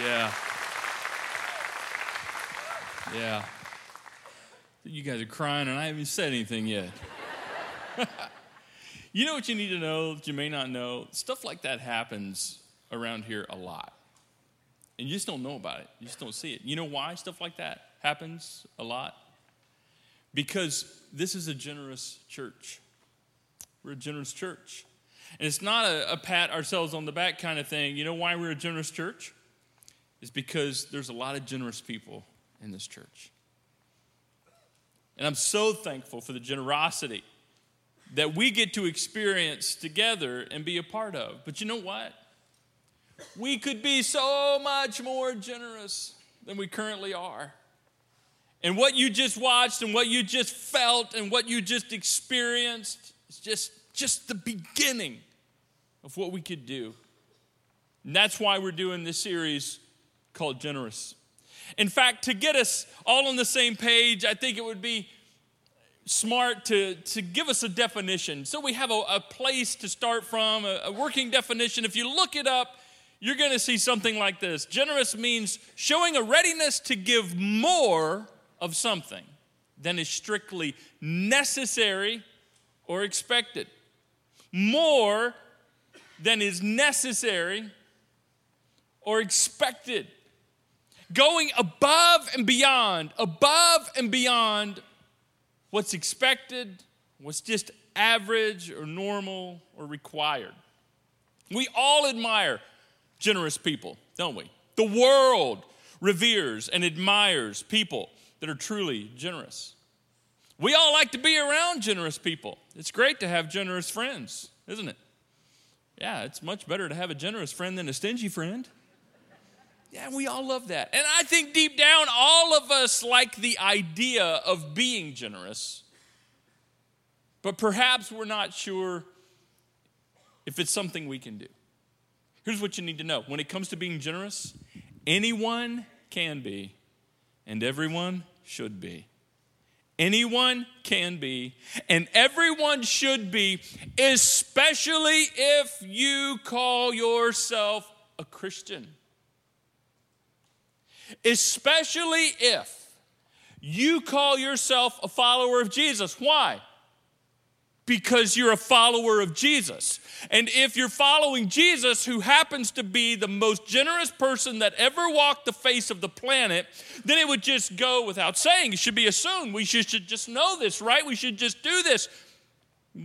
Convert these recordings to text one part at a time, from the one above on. Yeah. Yeah. You guys are crying, and I haven't said anything yet. You know what you need to know that you may not know? Stuff like that happens around here a lot. And you just don't know about it. You just don't see it. You know why stuff like that happens a lot? Because this is a generous church. We're a generous church. And it's not a pat ourselves on the back kind of thing. You know why we're a generous church? It's because there's a lot of generous people in this church. And I'm so thankful for the generosity that we get to experience together and be a part of. But you know what? We could be so much more generous than we currently are. And what you just watched and what you just felt and what you just experienced is just the beginning of what we could do. And that's why we're doing this series called Generous. In fact, to get us all on the same page, I think it would be smart to give us a definition. So we have a place to start from, a working definition. If you look it up, you're going to see something like this. Generous means showing a readiness to give more of something than is strictly necessary or expected. More than is necessary or expected. Going above and beyond what's expected, what's just average or normal or required. We all admire generous people, don't we? The world reveres and admires people that are truly generous. We all like to be around generous people. It's great to have generous friends, isn't it? Yeah, it's much better to have a generous friend than a stingy friend. Yeah, we all love that. And I think deep down, all of us like the idea of being generous. But perhaps we're not sure if it's something we can do. Here's what you need to know. When it comes to being generous, anyone can be, and everyone should be. Anyone can be, and everyone should be, especially if you call yourself a Christian. Especially if you call yourself a follower of Jesus. Why? Because you're a follower of Jesus. And if you're following Jesus, who happens to be the most generous person that ever walked the face of the planet, then it would just go without saying. It should be assumed. We should just know this, right? We should just do this.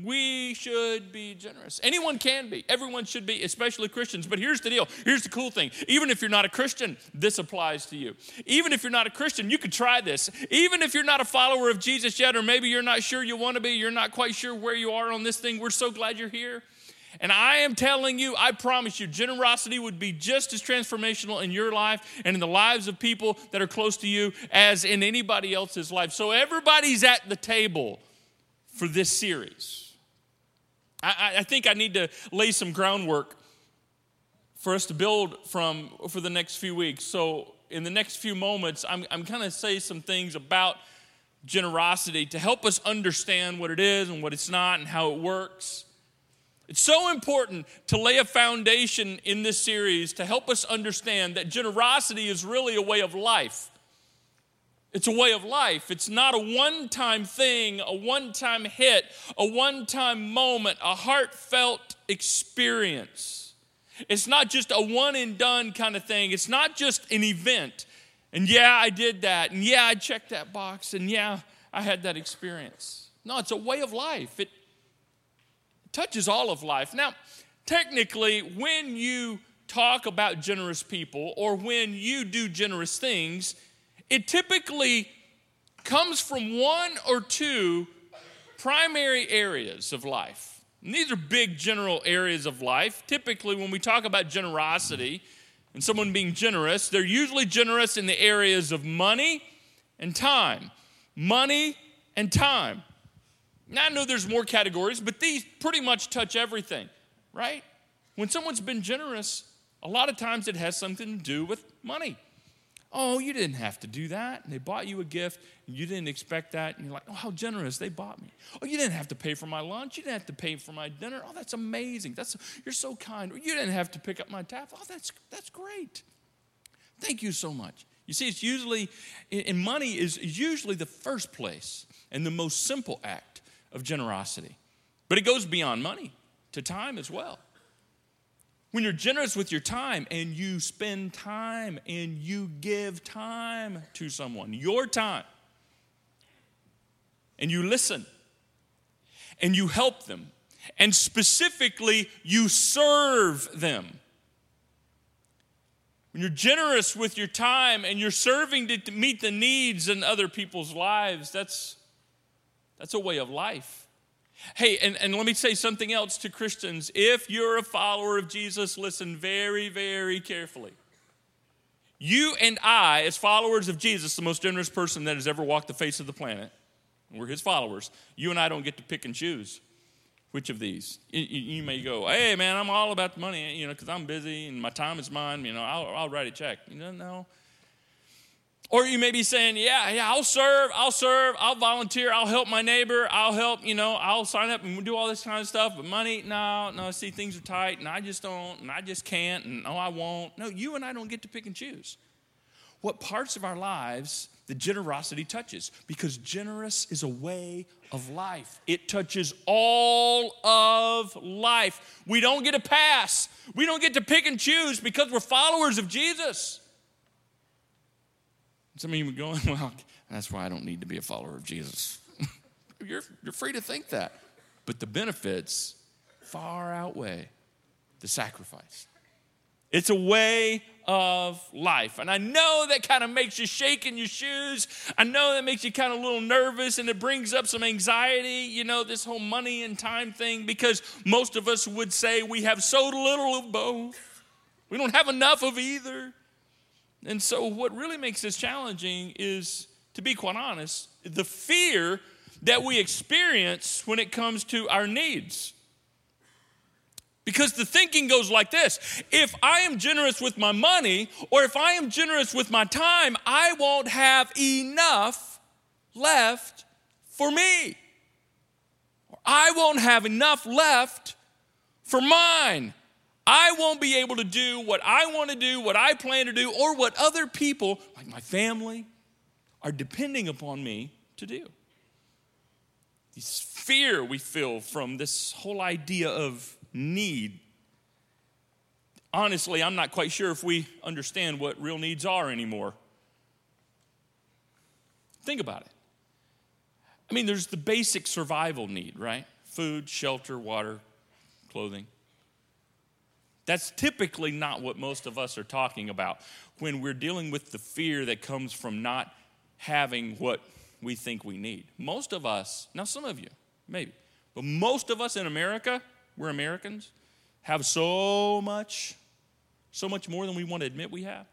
We should be generous. Anyone can be. Everyone should be, especially Christians. But here's the deal. Here's the cool thing. Even if you're not a Christian, this applies to you. Even if you're not a Christian, you could try this. Even if you're not a follower of Jesus yet, or maybe you're not sure you want to be, you're not quite sure where you are on this thing, we're so glad you're here. And I am telling you, I promise you, generosity would be just as transformational in your life and in the lives of people that are close to you as in anybody else's life. So everybody's at the table for this series. I think I need to lay some groundwork for us to build from for the next few weeks. So in the next few moments, I'm going to say some things about generosity to help us understand what it is and what it's not and how it works. It's so important to lay a foundation in this series to help us understand that generosity is really a way of life. It's a way of life. It's not a one-time thing, a one-time hit, a one-time moment, a heartfelt experience. It's not just a one-and-done kind of thing. It's not just an event. And yeah, I did that. And yeah, I checked that box. And yeah, I had that experience. No, it's a way of life. It touches all of life. Now, technically, when you talk about generous people or when you do generous things, it typically comes from one or two primary areas of life. And these are big general areas of life. Typically, when we talk about generosity and someone being generous, they're usually generous in the areas of money and time. Money and time. Now, I know there's more categories, but these pretty much touch everything, right? When someone's been generous, a lot of times it has something to do with money. Oh, you didn't have to do that. And they bought you a gift, and you didn't expect that. And you're like, oh, how generous. They bought me. Oh, you didn't have to pay for my lunch. You didn't have to pay for my dinner. Oh, that's amazing. You're so kind. Or you didn't have to pick up my tab. Oh, that's great. Thank you so much. You see, it's usually, and money is usually the first place and the most simple act of generosity. But it goes beyond money to time as well. When you're generous with your time and you spend time and you give time to someone, your time, and you listen and you help them, and specifically you serve them. When you're generous with your time and you're serving to meet the needs in other people's lives, that's a way of life. Hey, and let me say something else to Christians. If you're a follower of Jesus, listen very, very carefully. You and I, as followers of Jesus, the most generous person that has ever walked the face of the planet, and we're his followers, you and I don't get to pick and choose which of these. You may go, hey, man, I'm all about the money, because I'm busy and my time is mine. I'll write a check. No. Or you may be saying, yeah, I'll serve, I'll volunteer, I'll help my neighbor, I'll help, I'll sign up and do all this kind of stuff, but money, no, see, things are tight, and I just don't, and I just can't, and I won't. No, you and I don't get to pick and choose what parts of our lives the generosity touches, because generous is a way of life. It touches all of life. We don't get a pass. We don't get to pick and choose because we're followers of Jesus. Some of you are going, well, that's why I don't need to be a follower of Jesus. You're free to think that. But the benefits far outweigh the sacrifice. It's a way of life. And I know that kind of makes you shake in your shoes. I know that makes you kind of a little nervous, and it brings up some anxiety, this whole money and time thing, because most of us would say we have so little of both. We don't have enough of either. And so what really makes this challenging is, to be quite honest, the fear that we experience when it comes to our needs. Because the thinking goes like this: if I am generous with my money, or if I am generous with my time, I won't have enough left for me. Or I won't have enough left for mine. I won't be able to do what I want to do, what I plan to do, or what other people, like my family, are depending upon me to do. This fear we feel from this whole idea of need. Honestly, I'm not quite sure if we understand what real needs are anymore. Think about it. There's the basic survival need, right? Food, shelter, water, clothing. That's typically not what most of us are talking about when we're dealing with the fear that comes from not having what we think we need. Most of us, now some of you, maybe, but most of us in America, we're Americans, have so much more than we want to admit we have.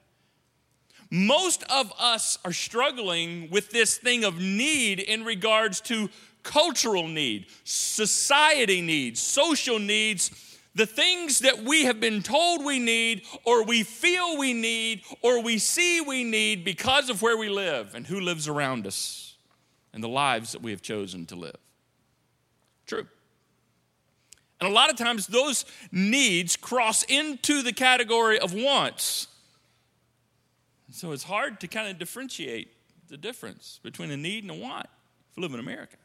Most of us are struggling with this thing of need in regards to cultural need, society needs, social needs, the things that we have been told we need, or we feel we need, or we see we need because of where we live and who lives around us and the lives that we have chosen to live. True. And a lot of times those needs cross into the category of wants. So it's hard to kind of differentiate the difference between a need and a want if you live in America.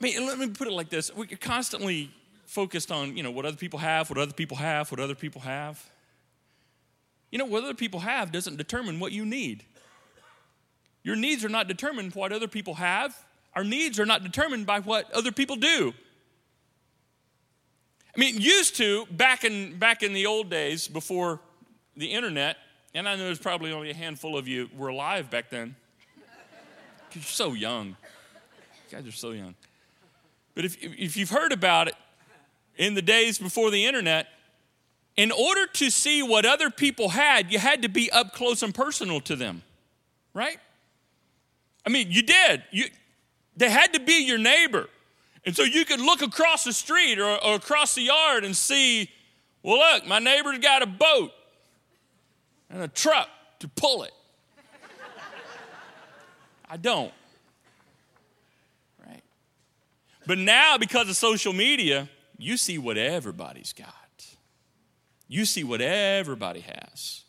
Let me put it like this. We're constantly focused on, what other people have, what other people have doesn't determine what you need. Your needs are not determined by what other people have. Our needs are not determined by what other people do. Used to, back in the old days before the internet, and I know there's probably only a handful of you were alive back then, because you're so young. You guys are so young. But if you've heard about it, in the days before the internet, in order to see what other people had, you had to be up close and personal to them, right? You did. They had to be your neighbor. And so you could look across the street or across the yard and see, well, look, my neighbor's got a boat and a truck to pull it. I don't. Right? But now, because of social media, you see what everybody's got. You see what everybody has.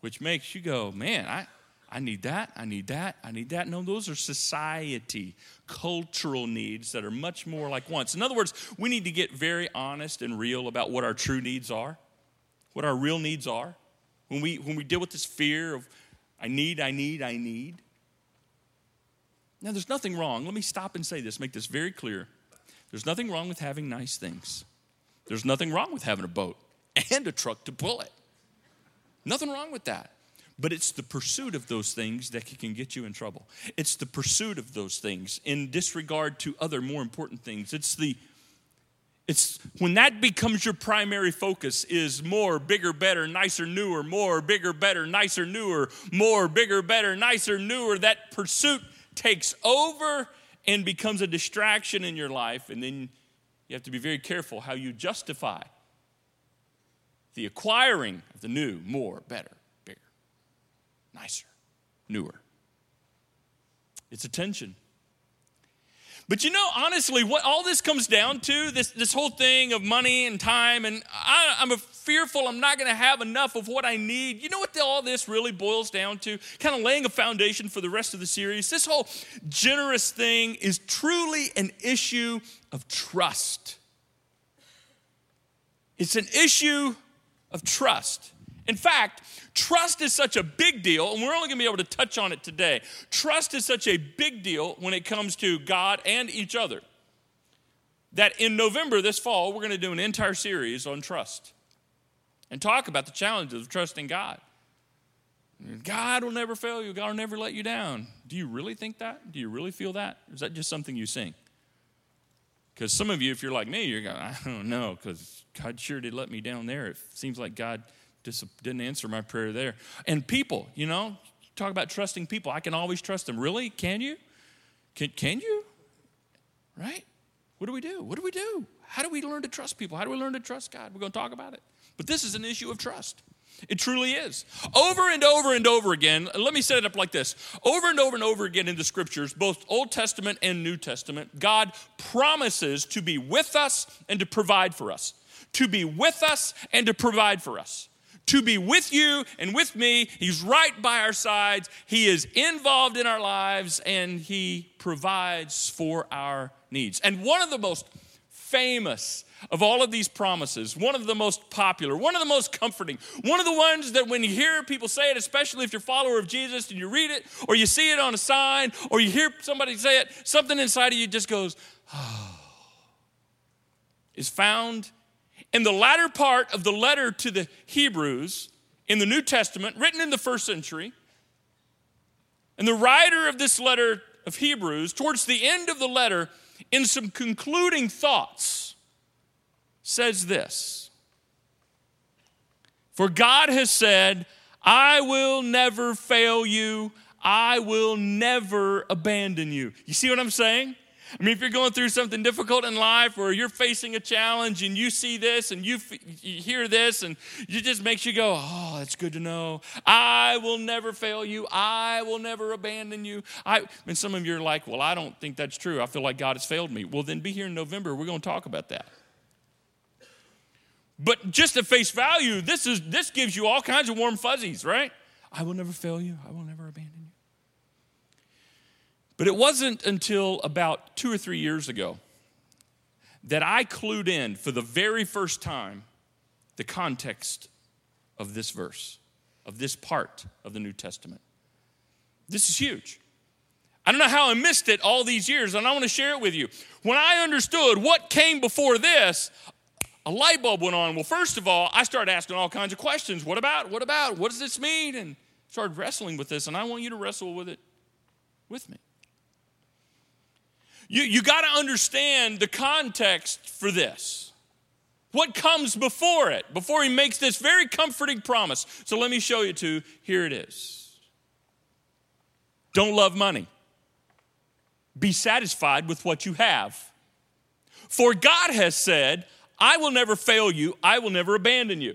which makes you go, man, I need that. No, those are society, cultural needs that are much more like wants. In other words, we need to get very honest and real about what our true needs are, what our real needs are. When we deal with this fear of I need. Now, there's nothing wrong. Let me stop and say this, make this very clear. There's nothing wrong with having nice things. There's nothing wrong with having a boat and a truck to pull it. Nothing wrong with that. But it's the pursuit of those things that can get you in trouble. It's the pursuit of those things in disregard to other more important things. It's when that becomes your primary focus is more, bigger, better, nicer, newer, more, bigger, better, nicer, newer, more, bigger, better, nicer, newer. That pursuit takes over and becomes a distraction in your life. And then you have to be very careful how you justify the acquiring of the new, more, better, bigger, nicer, newer. It's a tension. But you know, honestly, what all this comes down to, this whole thing of money and time, and I'm fearful I'm not going to have enough of what I need. You know what all this really boils down to? Kind of laying a foundation for the rest of the series. This whole generous thing is truly an issue of trust. It's an issue of trust. In fact, trust is such a big deal, and we're only going to be able to touch on it today. Trust is such a big deal when it comes to God and each other that in November this fall, we're going to do an entire series on trust and talk about the challenges of trusting God. God will never fail you. God will never let you down. Do you really think that? Do you really feel that? Or is that just something you sing? Because some of you, if you're like me, you're going, I don't know, because God sure did let me down there. It seems like God didn't answer my prayer there. And people, you know, talk about trusting people. I can always trust them. Really? Can you? Can you? Right? What do we do? How do we learn to trust people? How do we learn to trust God? We're going to talk about it. But this is an issue of trust. It truly is. Over and over and over again, let me set it up like this. Over and over and over again in the scriptures, both Old Testament and New Testament, God promises to be with us and to provide for us. To be with us and to provide for us. To be with you and with me. He's right by our sides. He is involved in our lives, and he provides for our needs. And one of the most famous of all of these promises, one of the most popular, one of the most comforting, one of the ones that when you hear people say it, especially if you're a follower of Jesus and you read it or you see it on a sign or you hear somebody say it, something inside of you just goes, oh, is found in the latter part of the letter to the Hebrews in the New Testament, written in the first century. And the writer of this letter of Hebrews, towards the end of the letter, in some concluding thoughts, says this. For God has said, I will never fail you. I will never abandon you. You see what I'm saying? I mean, if you're going through something difficult in life or you're facing a challenge and you see this and you hear this and it just makes you go, oh, that's good to know. I will never fail you. I will never abandon you. And some of you are like, well, I don't think that's true. I feel like God has failed me. Well, then be here in November. We're going to talk about that. But just at face value, this gives you all kinds of warm fuzzies, right? I will never fail you. I will never abandon you. But it wasn't until about 2 or 3 years ago that I clued in for the very first time the context of this verse, of this part of the New Testament. This is huge. I don't know how I missed it all these years, and I want to share it with you. When I understood what came before this, a light bulb went on. Well, first of all, I started asking all kinds of questions. What about? What does this mean? And started wrestling with this, and I want you to wrestle with it with me. You got to understand the context for this. What comes before it, before he makes this very comforting promise. So let me show you two. Here it is. Don't love money. Be satisfied with what you have. For God has said, I will never fail you. I will never abandon you.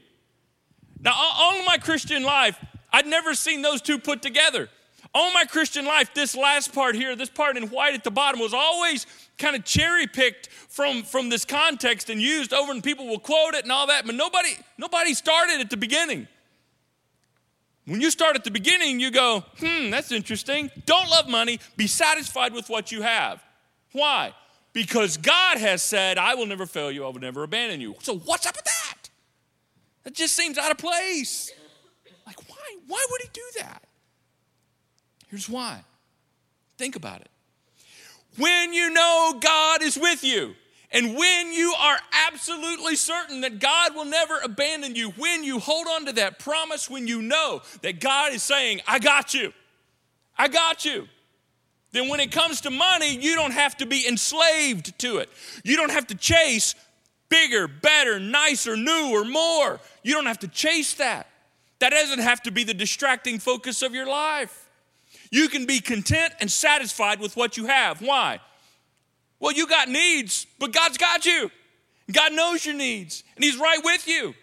Now, all of my Christian life, I'd never seen those two put together. All my Christian life, this last part here, this part in white at the bottom was always kind of cherry-picked from this context and used over, and people will quote it and all that, but nobody started at the beginning. When you start at the beginning, you go, that's interesting. Don't love money. Be satisfied with what you have. Why? Because God has said, I will never fail you. I will never abandon you. So what's up with that? That just seems out of place. Like, why? Why would he do that? Here's why. Think about it. When you know God is with you, and when you are absolutely certain that God will never abandon you, when you hold on to that promise, when you know that God is saying, I got you, then when it comes to money, you don't have to be enslaved to it. You don't have to chase bigger, better, nicer, newer, more. You don't have to chase that. That doesn't have to be the distracting focus of your life. You can be content and satisfied with what you have. Why? Well, you got needs, but God's got you. God knows your needs, and he's right with you.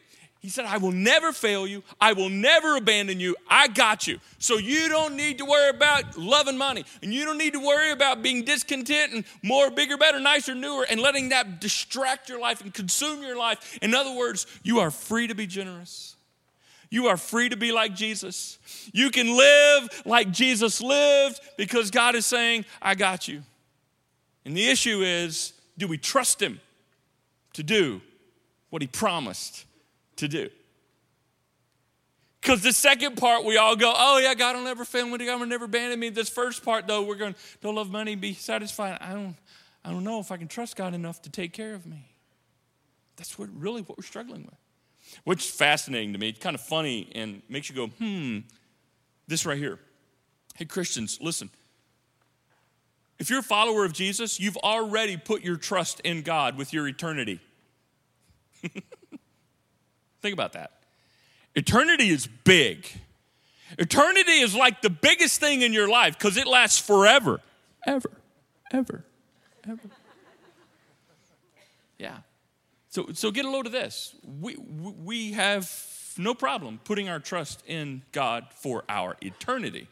He said, I will never fail you. I will never abandon you. I got you. So you don't need to worry about loving money, and you don't need to worry about being discontent and more, bigger, better, nicer, newer, and letting that distract your life and consume your life. In other words, you are free to be generous. You are free to be like Jesus. You can live like Jesus lived because God is saying, I got you. And the issue is, do we trust him to do what he promised to do? Because the second part, we all go, oh yeah, God will never fail me, God will never abandon me. This first part though, we're going, don't love money, be satisfied. I don't know if I can trust God enough to take care of me. That's really what we're struggling with. Which is fascinating to me, kind of funny, and makes you go, this right here. Hey Christians, listen. If you're a follower of Jesus, you've already put your trust in God with your eternity. Think about that. Eternity is big. Eternity is like the biggest thing in your life because it lasts forever. Ever. Yeah. So get a load of this. We have no problem putting our trust in God for our eternity.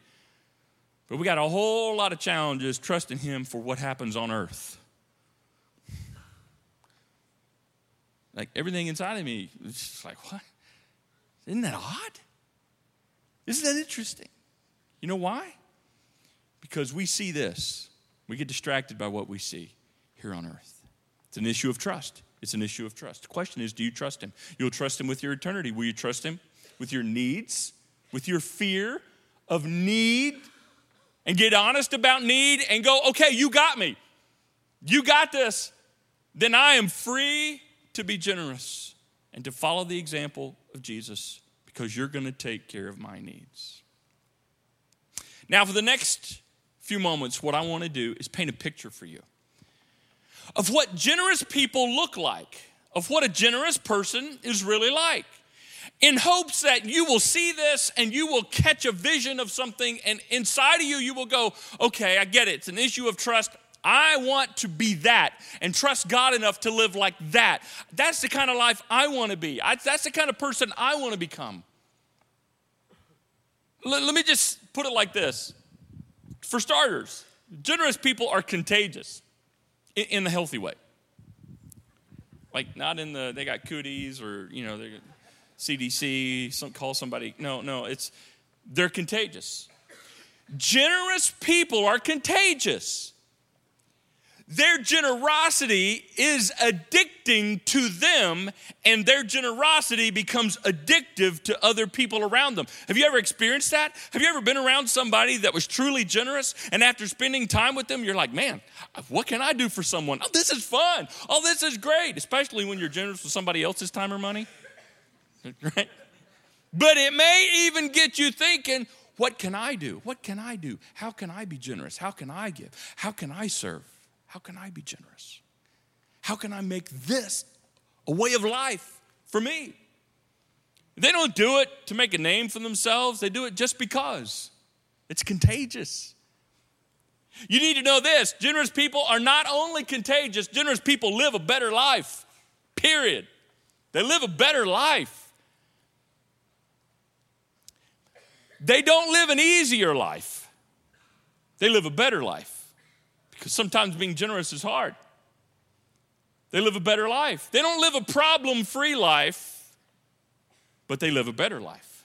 But we got a whole lot of challenges trusting him for what happens on earth. Like everything inside of me, it's just like, what? Isn't that odd? Isn't that interesting? You know why? Because we see this. We get distracted by what we see here on earth. It's an issue of trust. The question is, do you trust him? You'll trust him with your eternity. Will you trust him with your needs, with your fear of need? And get honest about need and go, okay, you got me. You got this. Then I am free to be generous and to follow the example of Jesus because you're going to take care of my needs. Now, for the next few moments, what I want to do is paint a picture for you of what generous people look like, of what a generous person is really like, in hopes that you will see this and you will catch a vision of something, and inside of you, you will go, okay, I get it. It's an issue of trust. I want to be that and trust God enough to live like that. That's the kind of life I want to be. That's the kind of person I want to become. Let me just put it like this. For starters, generous people are contagious in the healthy way. Like not in the, they got cooties or, you know, they're CDC, call somebody. No, they're contagious. Generous people are contagious. Their generosity is addicting to them, and their generosity becomes addictive to other people around them. Have you ever experienced that? Have you ever been around somebody that was truly generous, and after spending time with them, you're like, man, what can I do for someone? Oh, this is fun. Oh, this is great, especially when you're generous with somebody else's time or money. Right? But it may even get you thinking, what can I do? What can I do? How can I be generous? How can I give? How can I serve? How can I be generous? How can I make this a way of life for me? They don't do it to make a name for themselves. They do it just because. It's contagious. You need to know this. Generous people are not only contagious, generous people live a better life, period. They live a better life. They don't live an easier life. They live a better life because sometimes being generous is hard. They live a better life. They don't live a problem-free life, but they live a better life.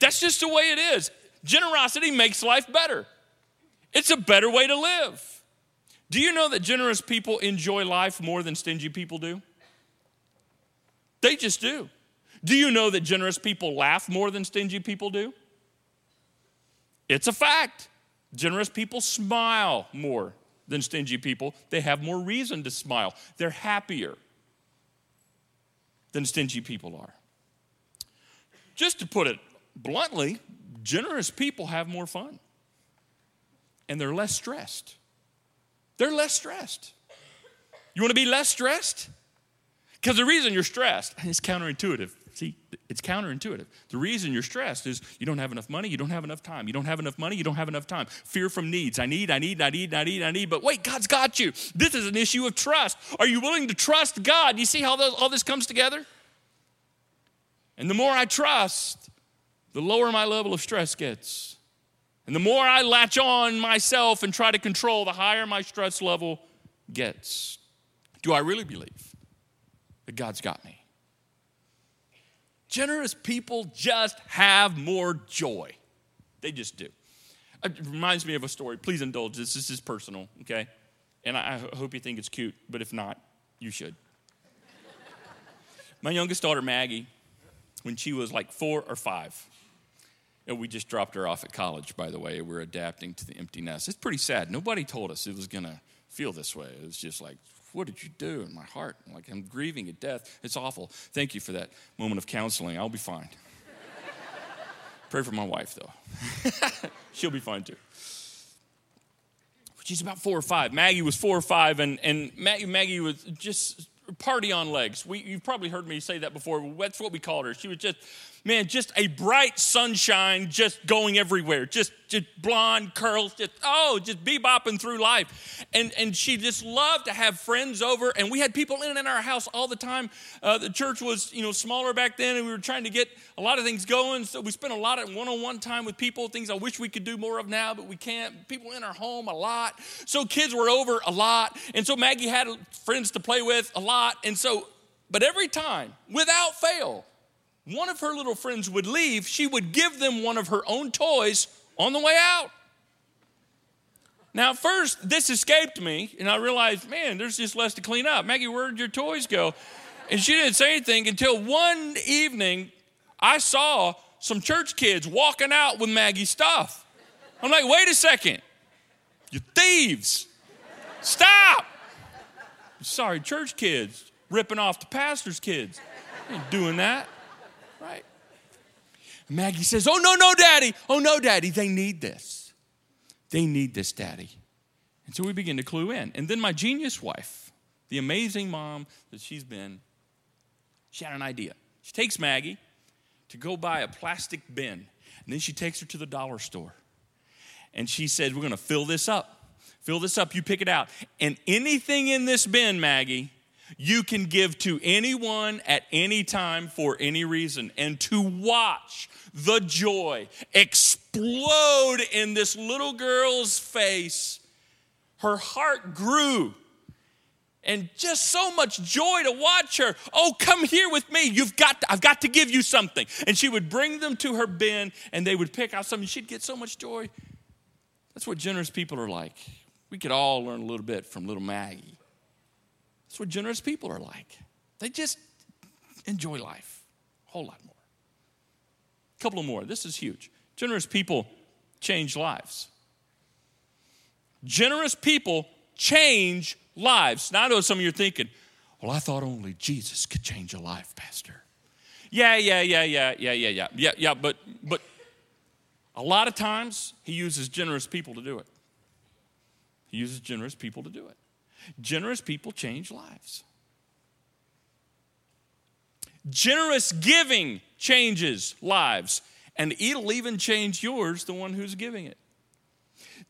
That's just the way it is. Generosity makes life better. It's a better way to live. Do you know that generous people enjoy life more than stingy people do? They just do. Do you know that generous people laugh more than stingy people do? It's a fact. Generous people smile more than stingy people. They have more reason to smile. They're happier than stingy people are. Just to put it bluntly, generous people have more fun. And they're less stressed. They're less stressed. You want to be less stressed? Because the reason you're stressed, and it's counterintuitive. See, it's counterintuitive. The reason you're stressed is you don't have enough money, you don't have enough time. You don't have enough money, you don't have enough time. Fear from needs. I need. But wait, God's got you. This is an issue of trust. Are you willing to trust God? You see how all this comes together? And the more I trust, the lower my level of stress gets. And the more I latch on myself and try to control, the higher my stress level gets. Do I really believe that God's got me? Generous people just have more joy. They just do. It reminds me of a story. Please indulge this. This is personal, okay? And I hope you think it's cute, but if not, you should. My youngest daughter, Maggie, when she was like 4 or 5, and we just dropped her off at college, by the way. We're adapting to the empty nest. It's pretty sad. Nobody told us it was going to feel this way. It was just like, what did you do in my heart? Like, I'm grieving at death. It's awful. Thank you for that moment of counseling. I'll be fine. Pray for my wife, though. She'll be fine, too. She's about 4 or 5. Maggie was 4 or 5, and Maggie was just party on legs. You've probably heard me say that before. That's what we called her. She was just... Man, just a bright sunshine just going everywhere. Just blonde curls, just bebopping through life. And she just loved to have friends over. And we had people in and out of our house all the time. The church was, smaller back then, and we were trying to get a lot of things going. So we spent a lot of one-on-one time with people, things I wish we could do more of now, but we can't. People in our home a lot. So kids were over a lot. And so Maggie had friends to play with a lot. And so, but every time, without fail, one of her little friends would leave, she would give them one of her own toys on the way out. Now, first, this escaped me, and I realized, man, there's just less to clean up. Maggie, where did your toys go? And she didn't say anything until one evening, I saw some church kids walking out with Maggie's stuff. I'm like, wait a second. You thieves. Stop. Sorry, church kids ripping off the pastor's kids. I ain't doing that. Right. Maggie says, Oh, no, Daddy. Oh, no, Daddy. They need this. They need this, Daddy. And so we begin to clue in. And then my genius wife, the amazing mom that she's been, she had an idea. She takes Maggie to go buy a plastic bin. And then she takes her to the dollar store. And she says, we're going to fill this up. Fill this up. You pick it out. And anything in this bin, Maggie, you can give to anyone at any time for any reason. And to watch the joy explode in this little girl's face, her heart grew. And just so much joy to watch her. Oh, come here with me. I've got to give you something. And she would bring them to her bin, and they would pick out something. She'd get so much joy. That's what generous people are like. We could all learn a little bit from little Maggie. That's what generous people are like. They just enjoy life a whole lot more. A couple of more. This is huge. Generous people change lives. Generous people change lives. Now, I know some of you are thinking, well, I thought only Jesus could change a life, Pastor. Yeah. But a lot of times, he uses generous people to do it. Generous people change lives. Generous giving changes lives, and it'll even change yours, the one who's giving it.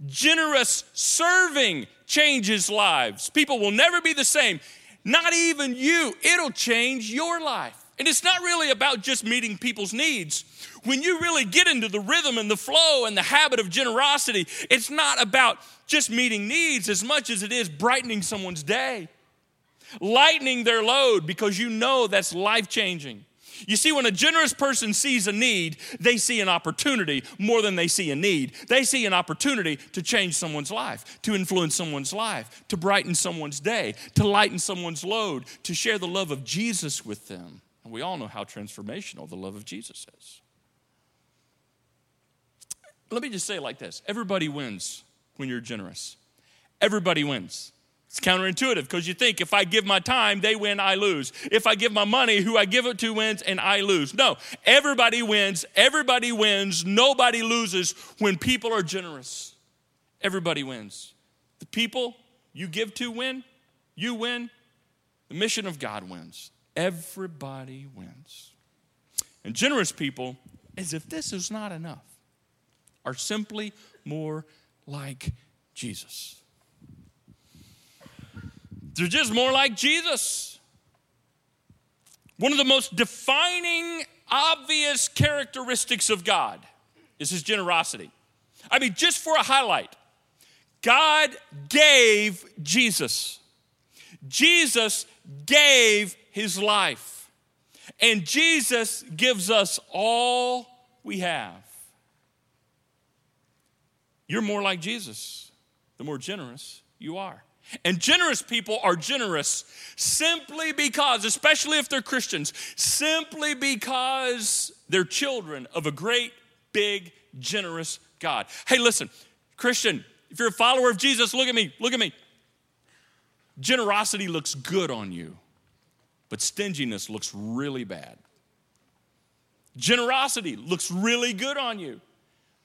Generous serving changes lives. People will never be the same, not even you. It'll change your life. And it's not really about just meeting people's needs. When you really get into the rhythm and the flow and the habit of generosity, it's not about just meeting needs as much as it is brightening someone's day, lightening their load, because you know that's life-changing. You see, when a generous person sees a need, they see an opportunity more than they see a need. They see an opportunity to change someone's life, to influence someone's life, to brighten someone's day, to lighten someone's load, to share the love of Jesus with them. And we all know how transformational the love of Jesus is. Let me just say it like this. Everybody wins when you're generous. Everybody wins. It's counterintuitive because you think if I give my time, they win, I lose. If I give my money, who I give it to wins and I lose. No, everybody wins. Everybody wins. Nobody loses when people are generous. Everybody wins. The people you give to win. You win. The mission of God wins. Everybody wins. And generous people, as if this is not enough, are simply more like Jesus. They're just more like Jesus. One of the most defining, obvious characteristics of God is his generosity. I mean, just for a highlight, God gave Jesus. Jesus gave his life. And Jesus gives us all we have. You're more like Jesus, the more generous you are. And generous people are generous simply because, especially if they're Christians, simply because they're children of a great, big, generous God. Hey, listen, Christian, if you're a follower of Jesus, look at me. Generosity looks good on you, but stinginess looks really bad. Generosity looks really good on you,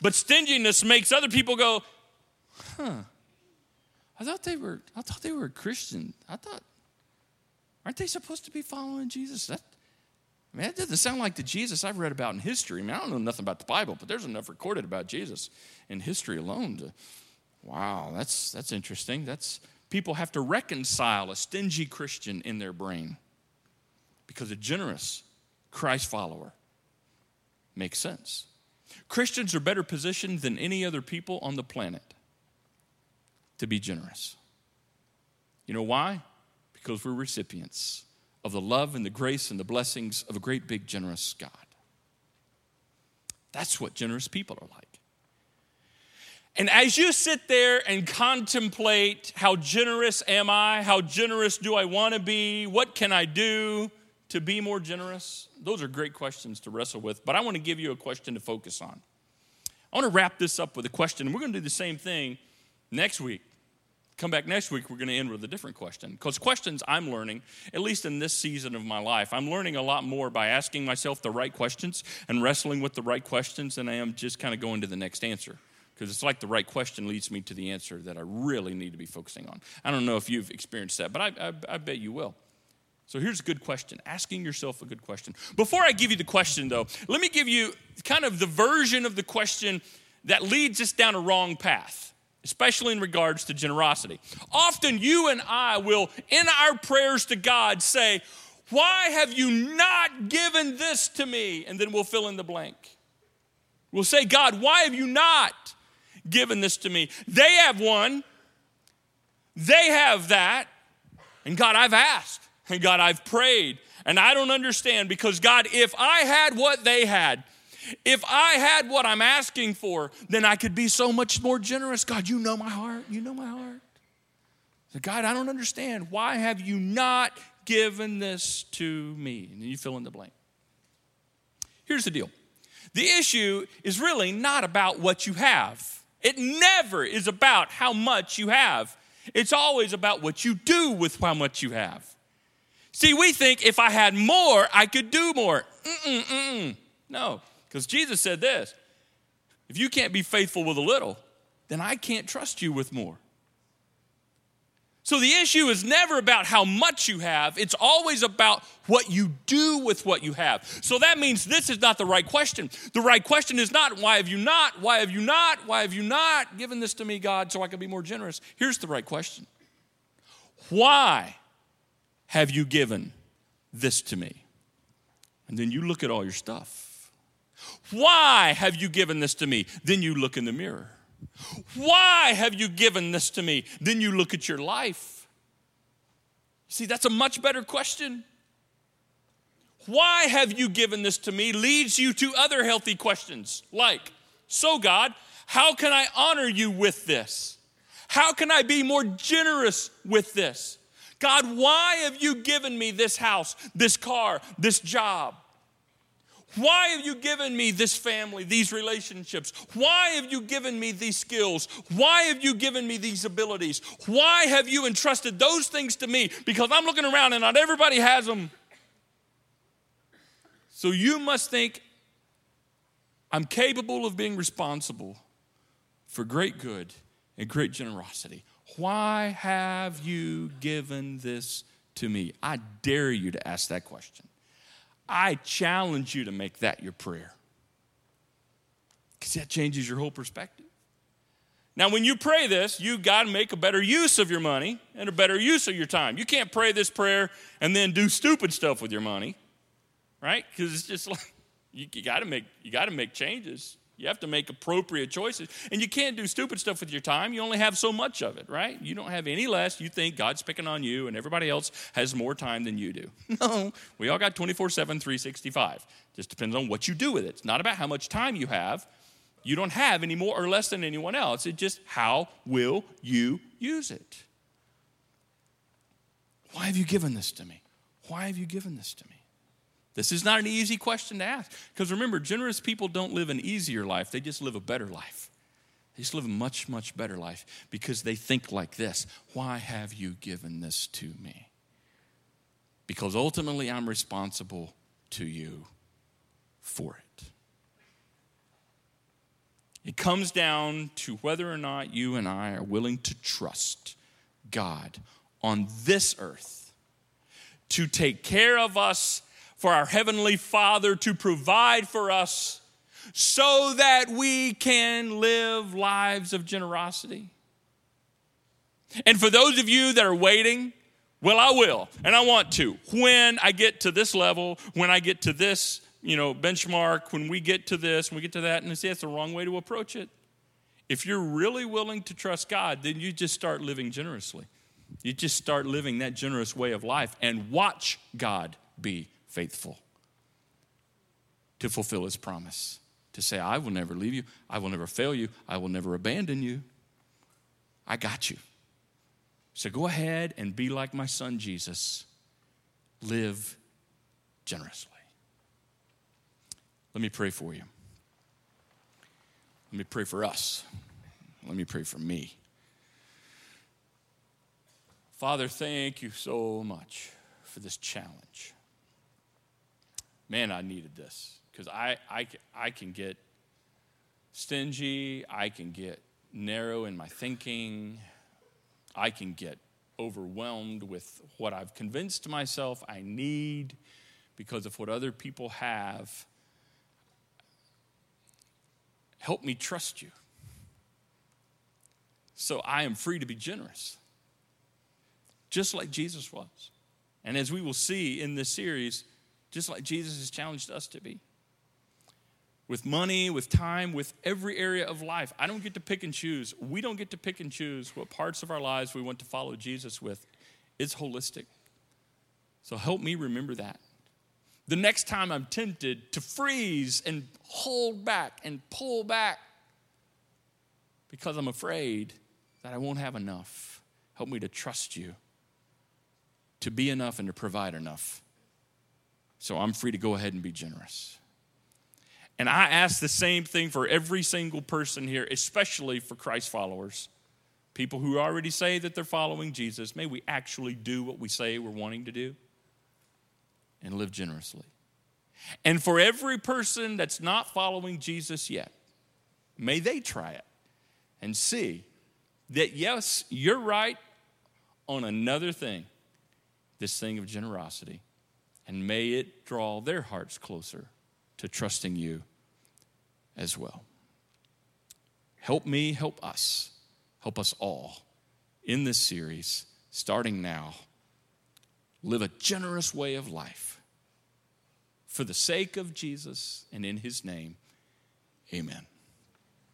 but stinginess makes other people go, huh. I thought they were a Christian. Aren't they supposed to be following Jesus? That doesn't sound like the Jesus I've read about in history. I mean, I don't know nothing about the Bible, but there's enough recorded about Jesus in history alone to, wow, that's interesting. People have to reconcile a stingy Christian in their brain because a generous Christ follower makes sense. Christians are better positioned than any other people on the planet to be generous. You know why? Because we're recipients of the love and the grace and the blessings of a great, big, generous God. That's what generous people are like. And as you sit there and contemplate, how generous am I? How generous do I want to be? What can I do to be more generous? Those are great questions to wrestle with, but I want to give you a question to focus on. I want to wrap this up with a question, and we're going to do the same thing next week. Come back next week, we're going to end with a different question. Because questions I'm learning, at least in this season of my life, I'm learning a lot more by asking myself the right questions and wrestling with the right questions than I am just kind of going to the next answer. Because it's like the right question leads me to the answer that I really need to be focusing on. I don't know if you've experienced that, but I bet you will. So here's a good question, asking yourself a good question. Before I give you the question, though, let me give you kind of the version of the question that leads us down a wrong path, especially in regards to generosity. Often you and I will, in our prayers to God, say, why have you not given this to me? And then we'll fill in the blank. We'll say, God, why have you not given this to me? They have one. They have that. And God, I've asked. And God, I've prayed. And I don't understand because, God, if I had what they had, if I had what I'm asking for, then I could be so much more generous. God, you know my heart. You know my heart. So God, I don't understand. Why have you not given this to me? And you fill in the blank. Here's the deal. The issue is really not about what you have. It never is about how much you have. It's always about what you do with how much you have. See, we think if I had more, I could do more. No. Because Jesus said this, if you can't be faithful with a little, then I can't trust you with more. So the issue is never about how much you have. It's always about what you do with what you have. So that means this is not the right question. The right question is not, why have you not given this to me, God, so I can be more generous? Here's the right question. Why have you given this to me? And then you look at all your stuff. Why have you given this to me? Then you look in the mirror. Why have you given this to me? Then you look at your life. See, that's a much better question. why have you given this to me, leads you to other healthy questions like, so God, how can I honor you with this? How can I be more generous with this? God, why have you given me this house, this car, this job? Why have you given me this family, these relationships? Why have you given me these skills? Why have you given me these abilities? Why have you entrusted those things to me? Because I'm looking around and not everybody has them. So you must think, I'm capable of being responsible for great good and great generosity. Why have you given this to me? I dare you to ask that question. I challenge you to make that your prayer, because that changes your whole perspective. Now, when you pray this, you got to make a better use of your money and a better use of your time. You can't pray this prayer and then do stupid stuff with your money, right? Because it's just like you got to make changes. You have to make appropriate choices, and you can't do stupid stuff with your time. You only have so much of it, right? You don't have any less. You think God's picking on you and everybody else has more time than you do. No, we all got 24/7, 365. Just depends on what you do with it. It's not about how much time you have. You don't have any more or less than anyone else. It's just how will you use it? Why have you given this to me? Why have you given this to me? This is not an easy question to ask, because remember, generous people don't live an easier life. They just live a better life. They just live a much, much better life because they think like this. Why have you given this to me? Because ultimately I'm responsible to you for it. It comes down to whether or not you and I are willing to trust God on this earth to take care of us, for our Heavenly Father to provide for us so that we can live lives of generosity. And for those of you that are waiting, well, I will, and I want to. When I get to this level, when I get to this, benchmark, when we get to this, when we get to that, and see, that's the wrong way to approach it. If you're really willing to trust God, then you just start living generously. You just start living that generous way of life and watch God be faithful to fulfill his promise, to say, I will never leave you. I will never fail you. I will never abandon you. I got you. So go ahead and be like my son, Jesus. Live generously. Let me pray for you. Let me pray for us. Let me pray for me. Father, thank you so much for this challenge. Man, I needed this, because I can get stingy. I can get narrow in my thinking. I can get overwhelmed with what I've convinced myself I need because of what other people have. Help me trust you, so I am free to be generous, just like Jesus was. And as we will see in this series, just like Jesus has challenged us to be. With money, with time, with every area of life. I don't get to pick and choose. We don't get to pick and choose what parts of our lives we want to follow Jesus with. It's holistic. So help me remember that. The next time I'm tempted to freeze and hold back and pull back because I'm afraid that I won't have enough, help me to trust you to be enough and to provide enough. So I'm free to go ahead and be generous. And I ask the same thing for every single person here, especially for Christ followers, people who already say that they're following Jesus. May we actually do what we say we're wanting to do and live generously. And for every person that's not following Jesus yet, may they try it and see that, yes, you're right on another thing, this thing of generosity. And may it draw their hearts closer to trusting you as well. Help me, help us all in this series, starting now. Live a generous way of life for the sake of Jesus and in his name, amen.